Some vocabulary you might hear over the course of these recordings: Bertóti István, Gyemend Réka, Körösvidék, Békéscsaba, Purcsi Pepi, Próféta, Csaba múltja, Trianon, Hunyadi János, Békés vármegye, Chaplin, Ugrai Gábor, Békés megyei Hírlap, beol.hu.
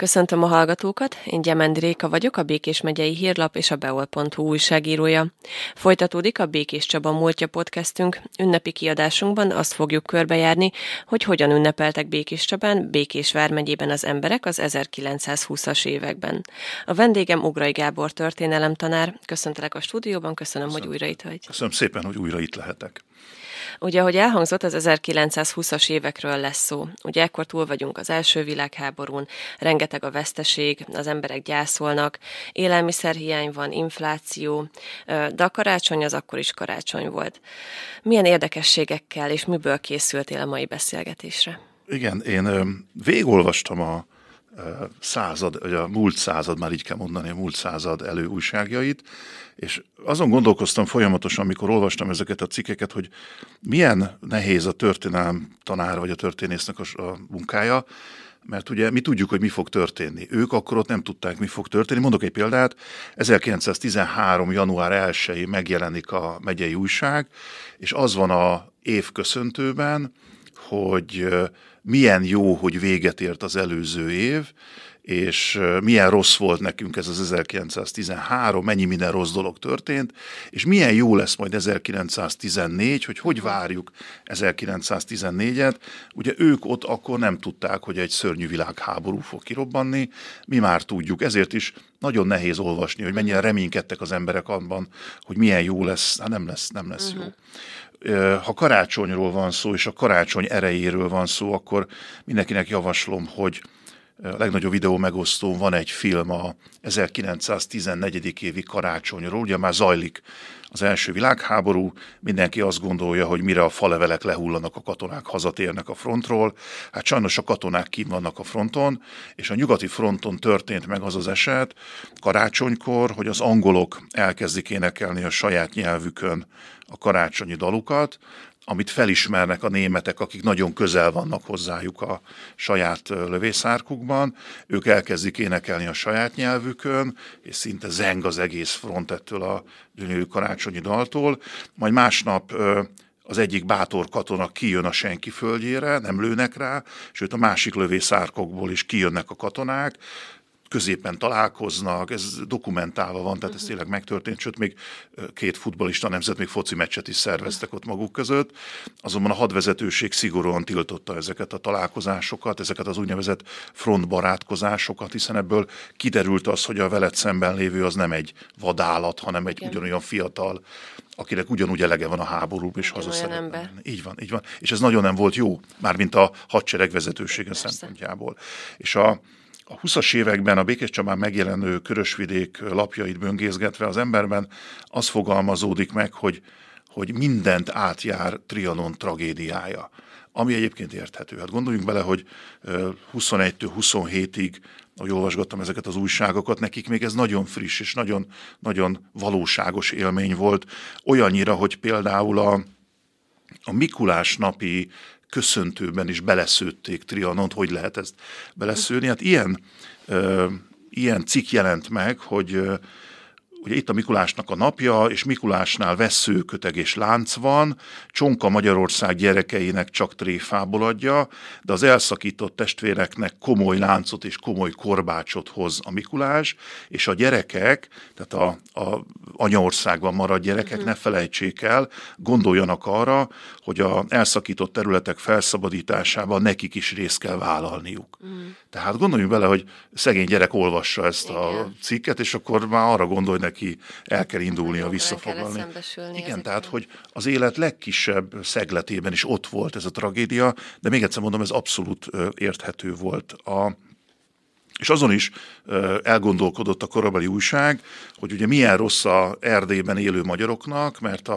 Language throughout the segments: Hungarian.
Köszöntöm a hallgatókat, én Gyemend Réka vagyok, a Békés megyei Hírlap és a beol.hu újságírója. Folytatódik a Békéscsaba múltja podcastünk. Ünnepi kiadásunkban azt fogjuk körbejárni, hogy hogyan ünnepeltek Békéscsabán, Békés vármegyében az emberek az 1920-as években. A vendégem Ugrai Gábor történelemtanár. Köszöntelek a stúdióban, köszönöm, hogy újra itt vagy. Köszönöm szépen, hogy újra itt lehetek. Ugye, ahogy elhangzott, az 1920-as évekről lesz szó. Ugye ekkor túl vagyunk az első világháborún, rengeteg a veszteség, az emberek gyászolnak, élelmiszerhiány van, infláció, de a karácsony az akkor is karácsony volt. Milyen érdekességekkel és miből készültél a mai beszélgetésre? Igen, én végigolvastam a múlt század, már így kell mondani, a múlt század elő újságjait, és azon gondolkoztam folyamatosan, amikor olvastam ezeket a cikkeket, hogy milyen nehéz a történelem tanár vagy a történésznek a munkája, mert ugye mi tudjuk, hogy mi fog történni. Ők akkor ott nem tudták, mi fog történni. Mondok egy példát, 1913. január 1-én megjelenik a megyei újság, és az van az évköszöntőben, hogy milyen jó, hogy véget ért az előző év, és milyen rossz volt nekünk ez az 1913, mennyi minden rossz dolog történt, és milyen jó lesz majd 1914, hogy várjuk 1914-et. Ugye ők ott akkor nem tudták, hogy egy szörnyű világháború fog kirobbanni, mi már tudjuk, ezért is nagyon nehéz olvasni, hogy mennyire reménykedtek az emberek abban, hogy milyen jó lesz, hát nem lesz jó. Ha karácsonyról van szó, és a karácsony erejéről van szó, akkor mindenkinek javaslom, hogy a legnagyobb videó megosztón van egy film a 1914. évi karácsonyról, ugye már zajlik az első világháború, mindenki azt gondolja, hogy mire a falevelek lehullanak, a katonák hazatérnek a frontról. Hát sajnos a katonák kint vannak a fronton, és a nyugati fronton történt meg az az eset karácsonykor, hogy az angolok elkezdik énekelni a saját nyelvükön a karácsonyi dalukat, amit felismernek a németek, akik nagyon közel vannak hozzájuk a saját lövészárkukban. Ők elkezdik énekelni a saját nyelvükön, és szinte zeng az egész front ettől a gyönyörű karácsonyi daltól. Majd másnap az egyik bátor katona kijön a senki földjére, nem lőnek rá, sőt a másik lövészárkokból is kijönnek a katonák, középen találkoznak, ez dokumentálva van, tehát ez tényleg megtörtént, sőt még 2 futballista nemzet, még foci meccset is szerveztek ott maguk között, azonban a hadvezetőség szigorúan tiltotta ezeket a találkozásokat, ezeket az úgynevezett frontbarátkozásokat, hiszen ebből kiderült az, hogy a veled szemben lévő az nem egy vadállat, hanem egy ugyanolyan fiatal, akinek ugyanúgy elege van a háború, és haza szeretne. Így van. És ez nagyon nem volt jó, mármint a hadsereg vezetősége szempontjából. És a 20-as években a Békéscsabán megjelenő Körösvidék lapjait böngészgetve az emberben az fogalmazódik meg, hogy mindent átjár Trianon tragédiája, ami egyébként érthető. Hát gondoljunk bele, hogy 21-től 27-ig, ahogy olvasgattam ezeket az újságokat, nekik még ez nagyon friss és nagyon valóságos élmény volt, olyannyira, hogy például a Mikulás napi köszöntőben is beleszőtték Trianont, hogy lehet ezt beleszőni. Hát ilyen cikk jelent meg, hogy ugye itt a Mikulásnak a napja, és Mikulásnál vesszőköteg és lánc van, Csonka Magyarország gyerekeinek csak tréfából adja, de az elszakított testvéreknek komoly láncot és komoly korbácsot hoz a Mikulás, és a gyerekek, tehát a anyaországban maradt gyerekek, ne felejtsék el, gondoljanak arra, hogy az elszakított területek felszabadításában nekik is részt kell vállalniuk. Tehát gondoljunk bele, hogy szegény gyerek olvassa ezt a cikket, és akkor már arra gondol, hogy neki el kell indulnia, visszafoglalni. Igen, tehát, hogy az élet legkisebb szegletében is ott volt ez a tragédia, de még egyszer mondom, ez abszolút érthető volt. És azon is elgondolkodott a korabeli újság, hogy ugye milyen rossz a Erdélyben élő magyaroknak, mert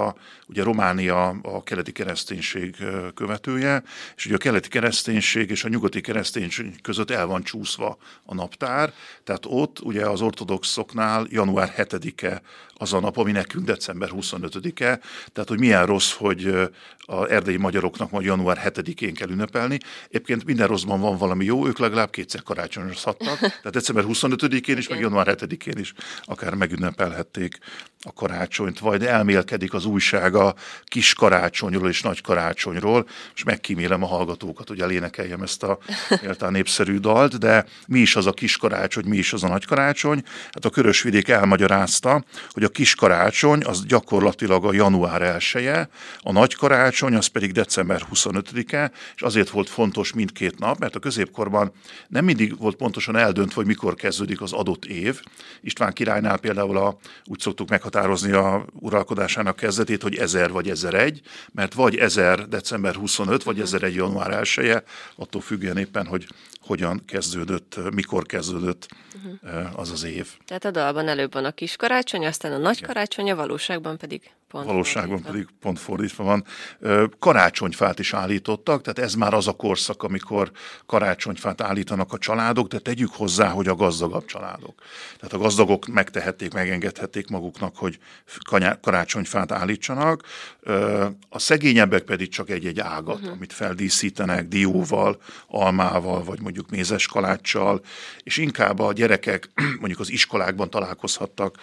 ugye Románia a keleti kereszténység követője, és ugye a keleti kereszténység és a nyugati kereszténység között el van csúszva a naptár, tehát ott ugye az ortodoxoknál január 7-e az a nap, ami nekünk december 25-e, tehát hogy milyen rossz, hogy az erdélyi magyaroknak majd január 7-én kell ünnepelni. Egyébként minden rosszban van valami jó, ők legalább kétszer karácsonyozhatnak, napnak, tehát december 25-én is, meg január 7-én is akár megünnepelhették a karácsonyt, vagy elmélkedik az újság a kis karácsonyról és nagy karácsonyról, és megkímélem a hallgatókat, hogy elénekeljem ezt a méltán népszerű dalt, de mi is az a kis karácsony, mi is az a nagy karácsony? Hát a Körösvidék elmagyarázta, hogy a kis karácsony az gyakorlatilag a január 1-e, a nagy karácsony az pedig december 25-e, és azért volt fontos mindkét nap, mert a középkorban nem mindig volt pontosan eldöntve, hogy mikor kezdődik az adott év. István királynál például úgy szoktuk meghatározni a uralkodásának kezdetét, hogy 1000 vagy 1001, mert vagy 1000 december 25, vagy 1001 január 1-e, attól függően éppen, hogy hogyan kezdődött, mikor kezdődött az az év. Tehát a dalban előbb van a kis karácsony, aztán a nagy karácsony, a valóságban pedig pont fordítva van. Karácsonyfát is állítottak, tehát ez már az a korszak, amikor karácsonyfát állítanak a családok, de tegyük hozzá, hogy a gazdagabb családok. Tehát a gazdagok megengedhették maguknak, hogy karácsonyfát állítsanak, a szegényebbek pedig csak egy-egy ágat, amit feldíszítenek dióval, almával, vagy mondjuk mézes kaláccsal, és inkább a gyerekek mondjuk az iskolákban találkozhattak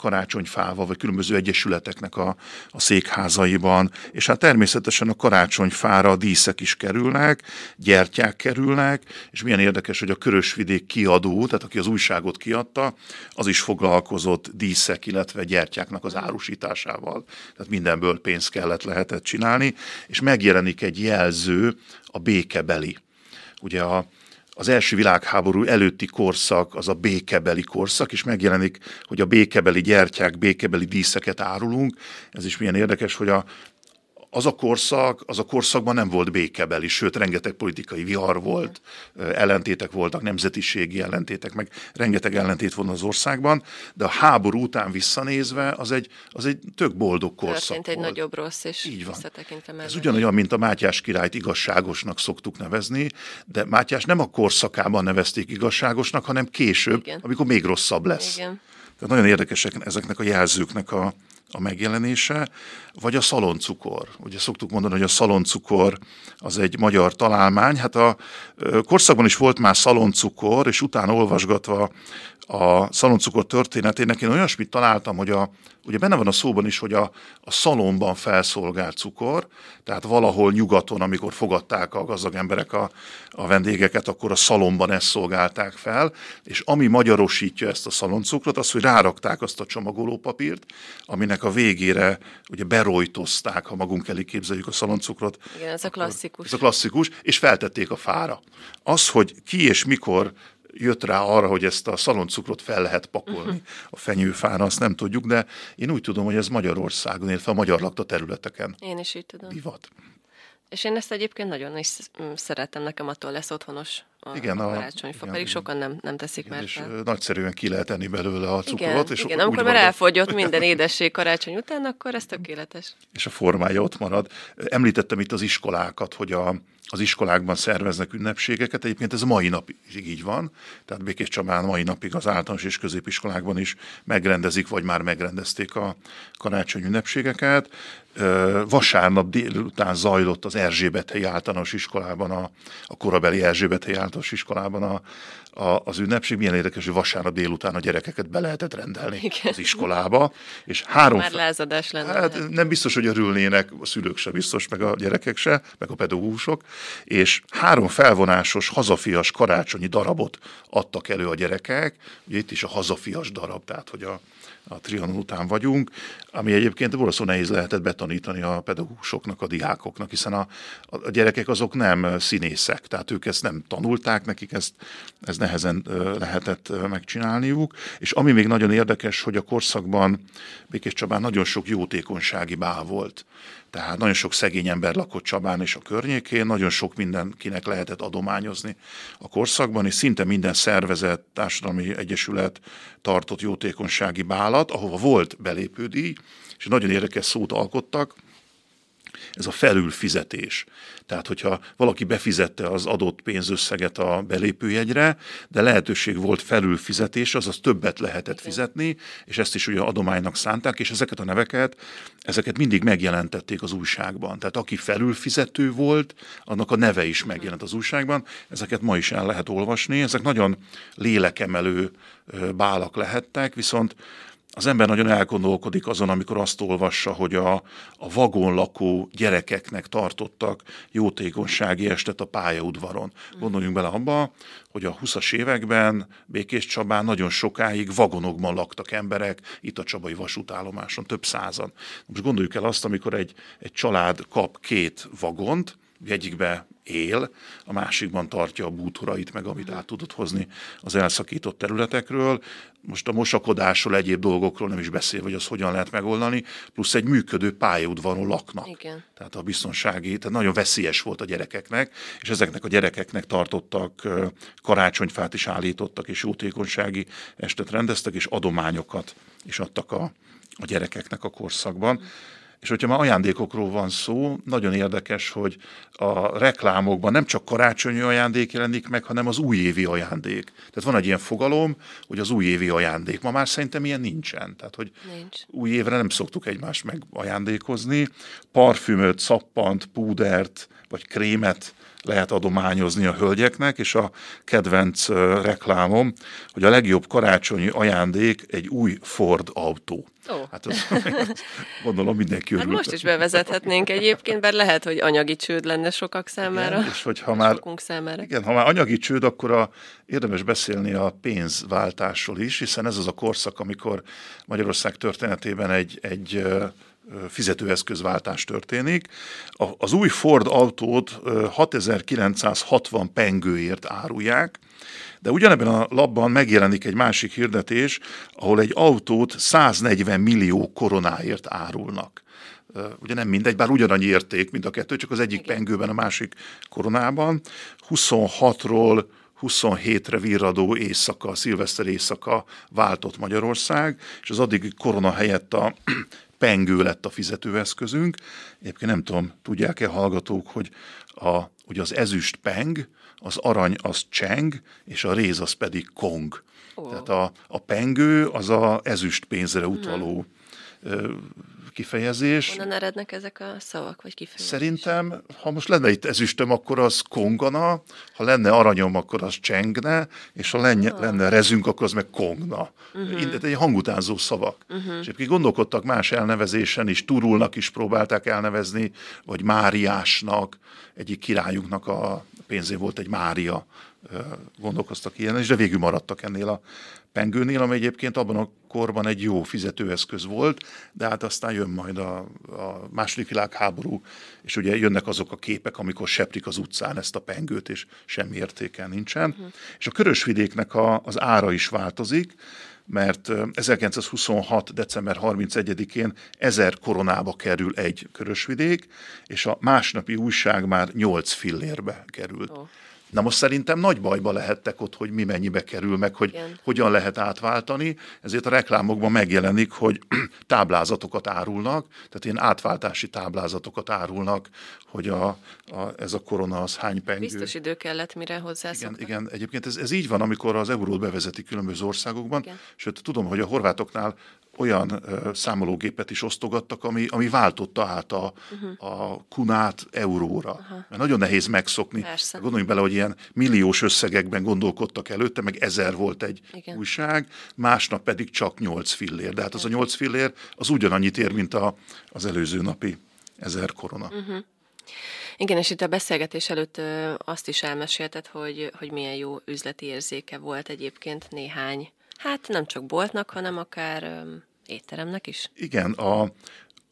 karácsonyfával, vagy különböző egyesületeknek a székházaiban, és hát természetesen a karácsonyfára a díszek is kerülnek, gyertyák kerülnek, és milyen érdekes, hogy a Körösvidék kiadó, tehát aki az újságot kiadta, az is foglalkozott díszek, illetve gyertyáknak az árusításával. Tehát mindenből pénzt lehetett csinálni, és megjelenik egy jelző, a békebeli. Ugye az első világháború előtti korszak az a békebeli korszak, és megjelenik, hogy a békebeli gyertyák, békebeli díszeket árulunk. Ez is milyen érdekes, hogy az a korszakban nem volt békebeli, sőt, rengeteg politikai vihar volt, ellentétek voltak, nemzetiségi ellentétek, meg rengeteg ellentét volt az országban, de a háború után visszanézve az egy tök boldog korszak volt. Történt egy nagyobb rossz, és visszatekintem el. Ez ugyanolyan, mint a Mátyás királyt igazságosnak szoktuk nevezni, de Mátyás nem a korszakában nevezték igazságosnak, hanem később, amikor még rosszabb lesz. Igen. Tehát nagyon érdekesek ezeknek a jelzőknek a megjelenése, vagy a szaloncukor. Ugye szoktuk mondani, hogy a szaloncukor az egy magyar találmány. Hát a korszakban is volt már szaloncukor, és utána olvasgatva a szaloncukor történetének én olyasmit találtam, hogy ugye benne van a szóban is, hogy a szalonban felszolgált cukor, tehát valahol nyugaton, amikor fogadták a gazdag emberek a vendégeket, akkor a szalonban ezt szolgálták fel, és ami magyarosítja ezt a szaloncukrot, az, hogy rárakták azt a csomagolópapírt, aminek a végére ugye berojtozták, ha magunk elé képzeljük a szaloncukrot. Igen, ez a klasszikus. Ez a klasszikus, és feltették a fára. Az, hogy ki és mikor jött rá arra, hogy ezt a szaloncukrot fel lehet pakolni a fenyőfára, azt nem tudjuk, de én úgy tudom, hogy ez Magyarországon, illetve a magyar lakta területeken. Én is így tudom. Divat. És én ezt egyébként nagyon is szeretem, nekem attól lesz otthonos a karácsonyfa, pedig sokan nem teszik már fel. És nagyszerűen ki lehet enni belőle a cukrot. Igen, amikor már elfogyott minden édesség karácsony után, akkor ez tökéletes. És a formája ott marad. Említettem itt az iskolákat, hogy az iskolákban szerveznek ünnepségeket, egyébként ez mai napig így van, tehát Békéscsabán mai napig az általános és középiskolákban is megrendezik, vagy már megrendezték a karácsony ünnepségeket. Vasárnap délután zajlott az Erzsébethelyi általános iskolában, a korabeli Erzsébethelyi általános iskolában az ünnepség. Milyen érdekes, hogy vasárnap délután a gyerekeket be lehetett rendelni az iskolába. És már lázadás lenne. Hát nem biztos, hogy örülnének, a szülők se biztos, meg a gyerekek se, meg a pedagógusok. És 3 felvonásos hazafias karácsonyi darabot adtak elő a gyerekek. Ugye itt is a hazafias darab, tehát hogy a Trianon után vagyunk, ami egyébként borzasztó nehéz lehetett betanítani a pedagógusoknak, a diákoknak, hiszen a gyerekek azok nem színészek, tehát ők ezt nem tanulták, nekik ez nehezen lehetett megcsinálniuk, és ami még nagyon érdekes, hogy a korszakban Békéscsabán nagyon sok jótékonysági bál volt. Tehát nagyon sok szegény ember lakott Csabán és a környékén, nagyon sok mindenkinek lehetett adományozni a korszakban, és szinte minden szervezet, társadalmi egyesület tartott jótékonysági bálat, ahova volt belépődíj, és nagyon érdekes szót alkottak, ez a felülfizetés. Tehát, hogyha valaki befizette az adott pénzösszeget a belépőjegyre, de lehetőség volt felülfizetés, azaz többet lehetett fizetni, és ezt is ugye adománynak szánták, és ezeket a neveket, ezeket mindig megjelentették az újságban. Tehát aki felülfizető volt, annak a neve is megjelent az újságban. Ezeket ma is el lehet olvasni. Ezek nagyon lélekemelő bálak lehettek, viszont az ember nagyon elgondolkodik azon, amikor azt olvassa, hogy a vagonlakó gyerekeknek tartottak jótékonysági estet a pályaudvaron. Gondoljunk bele abba, hogy a 20-as években Békéscsabán nagyon sokáig vagonokban laktak emberek, itt a csabai vasútállomáson, több százan. Most gondoljuk el azt, amikor egy család kap két vagont, egyikbe él, a másikban tartja a bútorait, meg amit át tudott hozni az elszakított területekről. Most a mosakodásról, egyéb dolgokról nem is beszél, hogy az hogyan lehet megoldani, plusz egy működő pályaudvaron laknak. Igen. Tehát a biztonsági, tehát nagyon veszélyes volt a gyerekeknek, és ezeknek a gyerekeknek tartottak, karácsonyfát is állítottak, és jótékonysági estet rendeztek, és adományokat is adtak a gyerekeknek a korszakban. És hogyha már ajándékokról van szó, nagyon érdekes, hogy a reklámokban nem csak karácsonyi ajándék jelenik meg, hanem az újévi ajándék. Tehát van egy ilyen fogalom, hogy az újévi ajándék. Ma már szerintem ilyen nincsen. Tehát, hogy nincs. Új évre nem szoktuk egymást megajándékozni. Parfümöt, szappant, púdert vagy krémet lehet adományozni a hölgyeknek, és a kedvenc reklámom, hogy a legjobb karácsonyi ajándék egy új Ford autó. Oh. Hát azt gondolom mindenki örülök. Hát most is bevezethetnénk egyébként, bár lehet, hogy anyagi csőd lenne sokak számára. Igen, és hogyha már, igen, ha már anyagi csőd, akkor érdemes beszélni a pénzváltásról is, hiszen ez az a korszak, amikor Magyarország történetében egy fizetőeszközváltás történik. Az új Ford autót 6960 pengőért árulják, de ugyanebben a lapban megjelenik egy másik hirdetés, ahol egy autót 140 millió koronáért árulnak. Ugye nem mindegy, bár ugyanannyi érték, mint a kettő, csak az egyik pengőben, a másik koronában. 26-ról 27-re virradó éjszaka, a szilveszter éjszaka váltott Magyarország, és az addigi korona helyett a pengő lett a fizetőeszközünk. Egyébként nem tudom, tudják-e hallgatók, hogy ugye az ezüst peng, az arany az cseng, és a réz az pedig kong. Oh. Tehát a pengő az a ezüst pénzre utaló kifejezés. Honnan erednek ezek a szavak, vagy kifejezés? Szerintem, ha most lenne itt ezüstöm, akkor az kongana, ha lenne aranyom, akkor az csengne, és ha lenne rezünk, akkor az meg kongna. Egy hangutánzó szavak. És egyébként gondolkodtak más elnevezésen is, Turulnak is próbálták elnevezni, vagy Máriásnak, egyik királyunknak a pénzén volt egy Mária, gondolkoztak ilyen, és de végül maradtak ennél a pengőnél, ami egyébként abban a korban egy jó fizetőeszköz volt, de hát aztán jön majd a második világháború, és ugye jönnek azok a képek, amikor seprik az utcán ezt a pengőt, és semmi értéke nincsen. És a Körösvidéknek az ára is változik, mert 1926. december 31-én 1000 koronába kerül egy Körösvidék, és a másnapi újság már 8 fillérbe került. Oh. Na most szerintem nagy bajba lehettek ott, hogy mi mennyibe kerül, meg hogy hogyan lehet átváltani, ezért a reklámokban megjelenik, hogy táblázatokat árulnak, tehát ilyen átváltási táblázatokat árulnak, hogy ez a korona az hány pengő. Biztos idő kellett, mire hozzászoktak. Igen, egyébként ez így van, amikor az eurót bevezetik különböző országokban, sőt tudom, hogy a horvátoknál olyan számológépet is osztogattak, ami váltotta át a kunát euróra. Mert nagyon nehéz megszokni. Persze. Gondoljunk bele, hogy ilyen milliós összegekben gondolkodtak előtte, meg 1000 volt egy újság, másnap pedig csak 8 fillér. De hát az a 8 fillér az ugyanannyit ér, mint az előző napi 1000 korona. Igen, és itt a beszélgetés előtt azt is elmesélted, hogy milyen jó üzleti érzéke volt egyébként néhány, hát nem csak boltnak, hanem akár étteremnek is. Igen,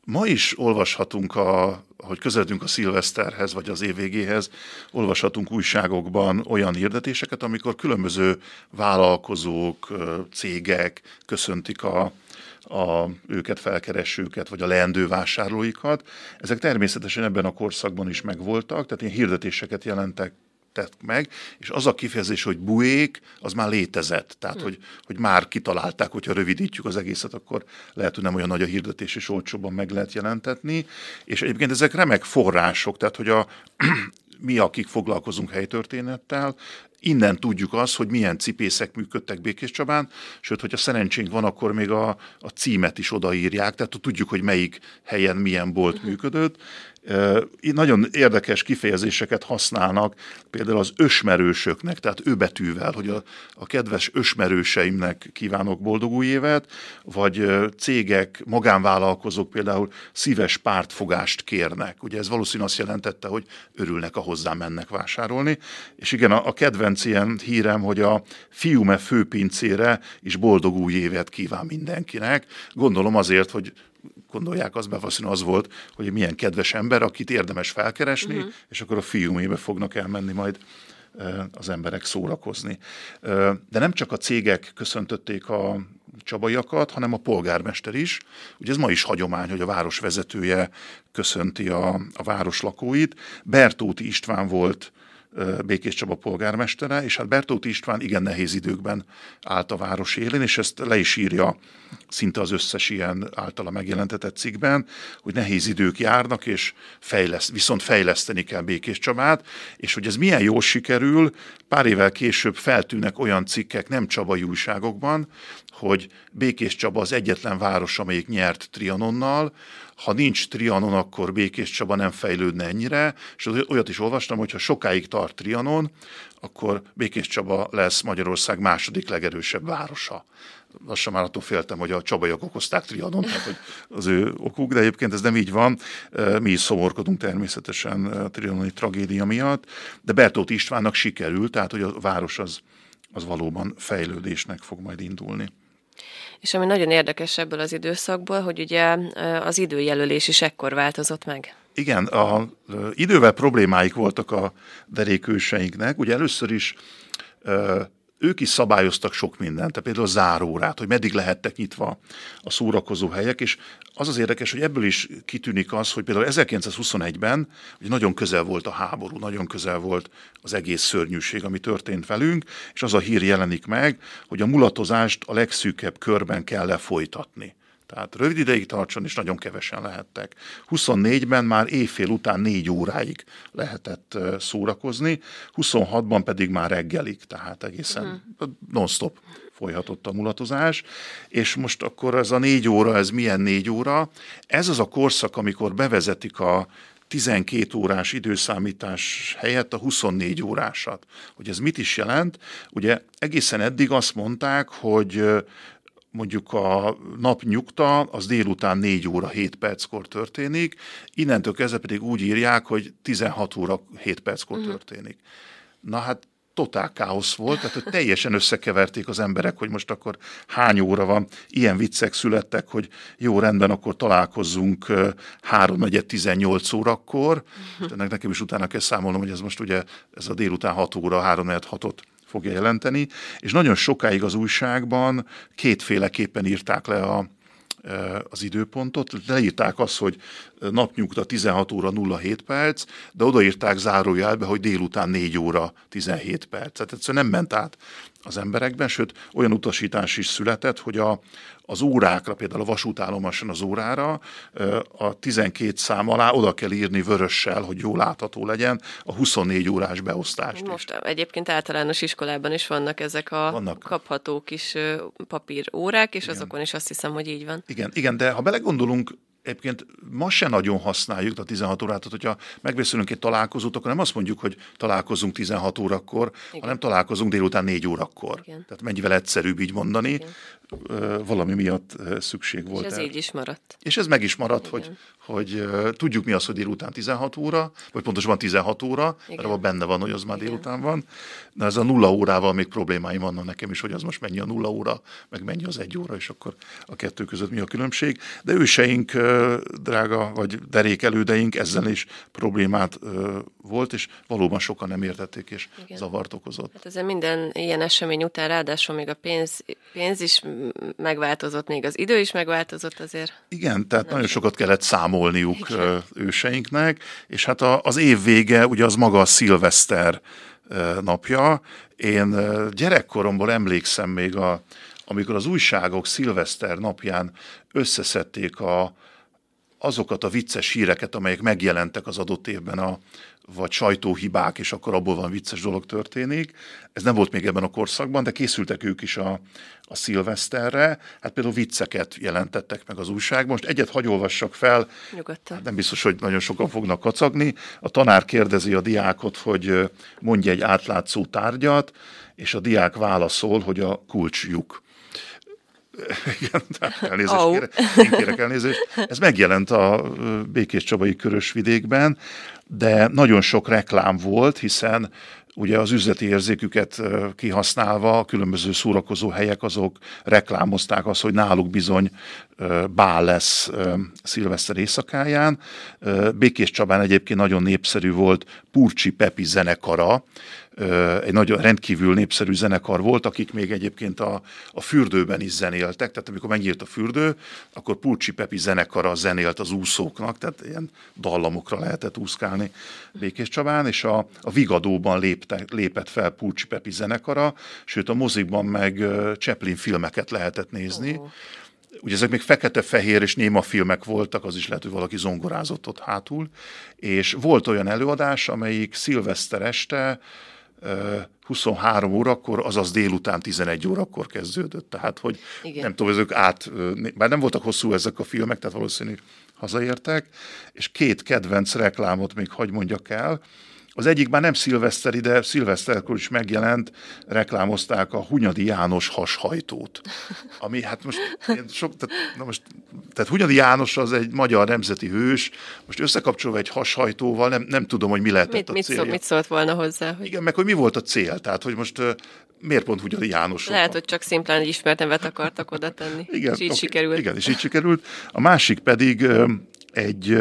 ma is olvashatunk, ahogy közeledünk a szilveszterhez, vagy az évvégéhez, olvashatunk újságokban olyan hirdetéseket, amikor különböző vállalkozók, cégek köszöntik őket felkeresőket, vagy a leendő vásárlóikat. Ezek természetesen ebben a korszakban is megvoltak, tehát ilyen hirdetéseket jelentek tett meg, és az a kifejezés, hogy buék, az már létezett. Tehát, hogy már kitalálták, hogyha rövidítjük az egészet, akkor lehet, hogy nem olyan nagy a hirdetés, és olcsóban meg lehet jelentetni. És egyébként ezek remek források, tehát, hogy mi, akik foglalkozunk helytörténettel, innen tudjuk azt, hogy milyen cipészek működtek Békéscsabán, sőt, hogyha szerencsénk van, akkor még a címet is odaírják, tehát tudjuk, hogy melyik helyen milyen bolt működött. Nagyon érdekes kifejezéseket használnak, például az ösmerősöknek, tehát öbetűvel, hogy a kedves ösmerőseimnek kívánok boldog új évet, vagy cégek, magánvállalkozók például szíves pártfogást kérnek. Ugye ez valószínűleg azt jelentette, hogy örülnek, ahozzá mennek vásárolni. És igen, a kedvenc ilyen hírem, hogy a fiume főpincére is boldog új évet kíván mindenkinek. Gondolom azért, hogy gondolják, az valószínűleg az volt, hogy milyen kedves ember, akit érdemes felkeresni, és akkor a fiumébe fognak elmenni majd az emberek szórakozni. De nem csak a cégek köszöntötték a csabaiakat, hanem a polgármester is. Ugye ez ma is hagyomány, hogy a város vezetője köszönti a város lakóit. Bertóti István volt Békéscsaba polgármestere, és hát Bertóti István igen nehéz időkben állt a város élén, és ezt le is írja szinte az összes ilyen általa megjelentetett cikkben, hogy nehéz idők járnak, és viszont fejleszteni kell Békéscsabát, és hogy ez milyen jól sikerül, pár évvel később feltűnnek olyan cikkek nem csabai újságokban, hogy Békéscsaba az egyetlen város, amelyik nyert Trianonnal, ha nincs Trianon, akkor Békéscsaba nem fejlődne ennyire, és olyat is olvastam, hogy ha sokáig tart Trianon, akkor Békéscsaba lesz Magyarország második legerősebb városa. Lassan már attól féltem, hogy a csabaiak okozták Trianon, tehát hogy az ő okuk, de egyébként ez nem így van. Mi is szomorkodunk természetesen a trianoni tragédia miatt, de Bertóti Istvánnak sikerült, tehát hogy a város az valóban fejlődésnek fog majd indulni. És ami nagyon érdekes ebből az időszakból, hogy ugye az időjelölés is ekkor változott meg. Igen, idővel problémáik voltak a derékőseinknek. Ugye először is ők is szabályoztak sok mindent, tehát például a zárórát, hogy meddig lehettek nyitva a szórakozó helyek, és az az érdekes, hogy ebből is kitűnik az, hogy például 1921-ben ugye nagyon közel volt a háború, nagyon közel volt az egész szörnyűség, ami történt velünk, és az a hír jelenik meg, hogy a mulatozást a legszűkebb körben kell lefolytatni. Tehát rövid ideig tartson, és nagyon kevesen lehettek. 24-ben már éjfél után 4 óráig lehetett szórakozni, 26-ban pedig már reggelig, tehát egészen non-stop folyhatott a mulatozás. És most akkor ez a 4 óra, ez milyen 4 óra? Ez az a korszak, amikor bevezetik a 12 órás időszámítás helyett a 24 órásat. Hogy ez mit is jelent? Ugye egészen eddig azt mondták, hogy mondjuk a nap nyugta, az délután 4 óra 7 perckor történik, innentől kezdve pedig úgy írják, hogy 16 óra 7 perckor történik. Na hát totál káosz volt, tehát hogy teljesen összekeverték az emberek, hogy most akkor hány óra van, ilyen viccek születtek, hogy jó, rendben, akkor találkozzunk 3:18 órakor. Ennek nekem is utána kell számolnom, hogy ez most ugye ez a délután 6 óra, 3:46-ot fogja jelenteni, és nagyon sokáig az újságban kétféleképpen írták le az időpontot. Leírták azt, hogy napnyugta 16 óra 07 perc, de odaírták zárójelbe, hogy délután 4 óra 17 perc. Tehát egyszerűen nem ment át az emberekben, sőt olyan utasítás is született, hogy az órákra, például a vasútállomáson az órára a 12 szám alá oda kell írni vörössel, hogy jól látható legyen a 24 órás beosztást. Most is. Egyébként általános iskolában is vannak ezek a kapható kis papírórák, és igen, azokon is azt hiszem, hogy így van. Igen, de ha belegondolunk, egyébként ma se nagyon használjuk a 16 órát, hogyha megbeszélünk egy találkozót, akkor nem azt mondjuk, hogy találkozunk 16 órakor, hanem találkozunk délután 4 órakor. Igen. Tehát mennyivel egyszerűbb így mondani, valami miatt szükség volt. És ez így is maradt. És ez meg is maradt, hogy tudjuk mi az, hogy délután 16 óra, vagy pontosabban 16 óra, mert abban benne van, hogy az már délután van. Na ez a 0 órával még problémáim vannak nekem is, hogy az most mennyi a 0 óra, meg mennyi az 1 óra, és akkor a kettő között mi a különbség. De őseink, drága vagy derék elődeink, ezzel is problémát volt, és valóban sokan nem értették, és zavart okozott. Hát ezen minden ilyen esemény után ráadásul még a pénz is megváltozott, még az idő is megváltozott azért. Igen, tehát nagyon sokat kellett számolniuk őseinknek, és hát az év vége, ugye az maga a szilveszter napja. Én gyerekkoromból emlékszem még, amikor az újságok szilveszter napján összeszedték azokat a vicces híreket, amelyek megjelentek az adott évben, vagy sajtóhibák, és akkor abból van vicces dolog történik. Ez nem volt még ebben a korszakban, de készültek ők is a szilveszterre. Hát például vicceket jelentettek meg az újságban. Most egyet hagy olvassak fel. Nyugodtan. Hát nem biztos, hogy nagyon sokan fognak kacagni. A tanár kérdezi a diákot, hogy mondja egy átlátszó tárgyat, és a diák válaszol, hogy a kulcslyuk. Igen, kérek elnézést. Ez megjelent a Békéscsabai Körösvidékben, de nagyon sok reklám volt, hiszen ugye az üzleti érzéküket kihasználva a különböző szórakozó helyek azok reklámozták azt, hogy náluk bizony bál lesz szilveszter éjszakáján. Békéscsabán egyébként nagyon népszerű volt Purcsi Pepi zenekara, egy nagyon rendkívül népszerű zenekar volt, akik még egyébként a fürdőben is zenéltek, tehát amikor megnyílt a fürdő, akkor Purcsi Pepi zenekara zenélt az úszóknak, tehát ilyen dallamokra lehetett úszkálni Békéscsabán, és a Vigadóban lépett fel Purcsi Pepi zenekara, sőt a mozikban meg Chaplin filmeket lehetett nézni. Oh. Ugye ezek még fekete-fehér és néma filmek voltak, az is lehet, hogy valaki zongorázott ott hátul, és volt olyan előadás, amelyik szilveszter este 23 órakor, azaz délután 11 órakor kezdődött, tehát hogy igen. Nem tudom, ezek bár nem voltak hosszú ezek a filmek, tehát valószínű hazaértek, és két kedvenc reklámot még hagy mondjak el. Az egyik már nem szilveszteri, de szilveszterkor is megjelent, reklámozták a Hunyadi János hashajtót. Ami hát tehát Hunyadi János az egy magyar nemzeti hős, most összekapcsolva egy hashajtóval, nem tudom, hogy mi lehetett a célja. Mit szólt volna hozzá? Hogy... Igen, meg hogy mi volt a cél, tehát hogy most miért pont Hunyadi János? Lehet, hogy csak szimplán egy ismert nevet akartak oda tenni, igen, és így sikerült. Igen, és így sikerült. A másik pedig egy...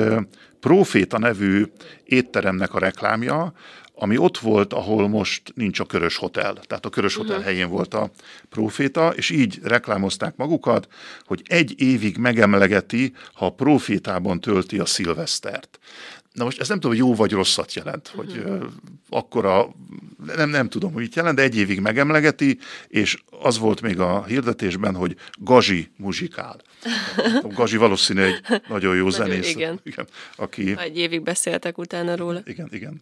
Próféta nevű étteremnek a reklámja, ami ott volt, ahol most nincs a Körös Hotel. Tehát a Körös Hotel helyén volt a Próféta, és így reklámozták magukat, hogy egy évig megemlegeti, ha a Prófétában tölti a szilvesztert. Na most ez nem tudom, hogy jó vagy rosszat jelent, hogy akkora, nem tudom, hogy mit jelent, de egy évig megemlegeti, és az volt még a hirdetésben, hogy Gazi muzsikál. Gazi valószínű egy nagyon jó zenész. Igen. Aki... Egy évig beszéltek utána róla. Igen.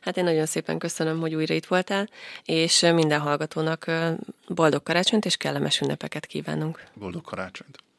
Hát én nagyon szépen köszönöm, hogy újra itt voltál, és minden hallgatónak boldog karácsonyt és kellemes ünnepeket kívánunk. Boldog karácsonyt!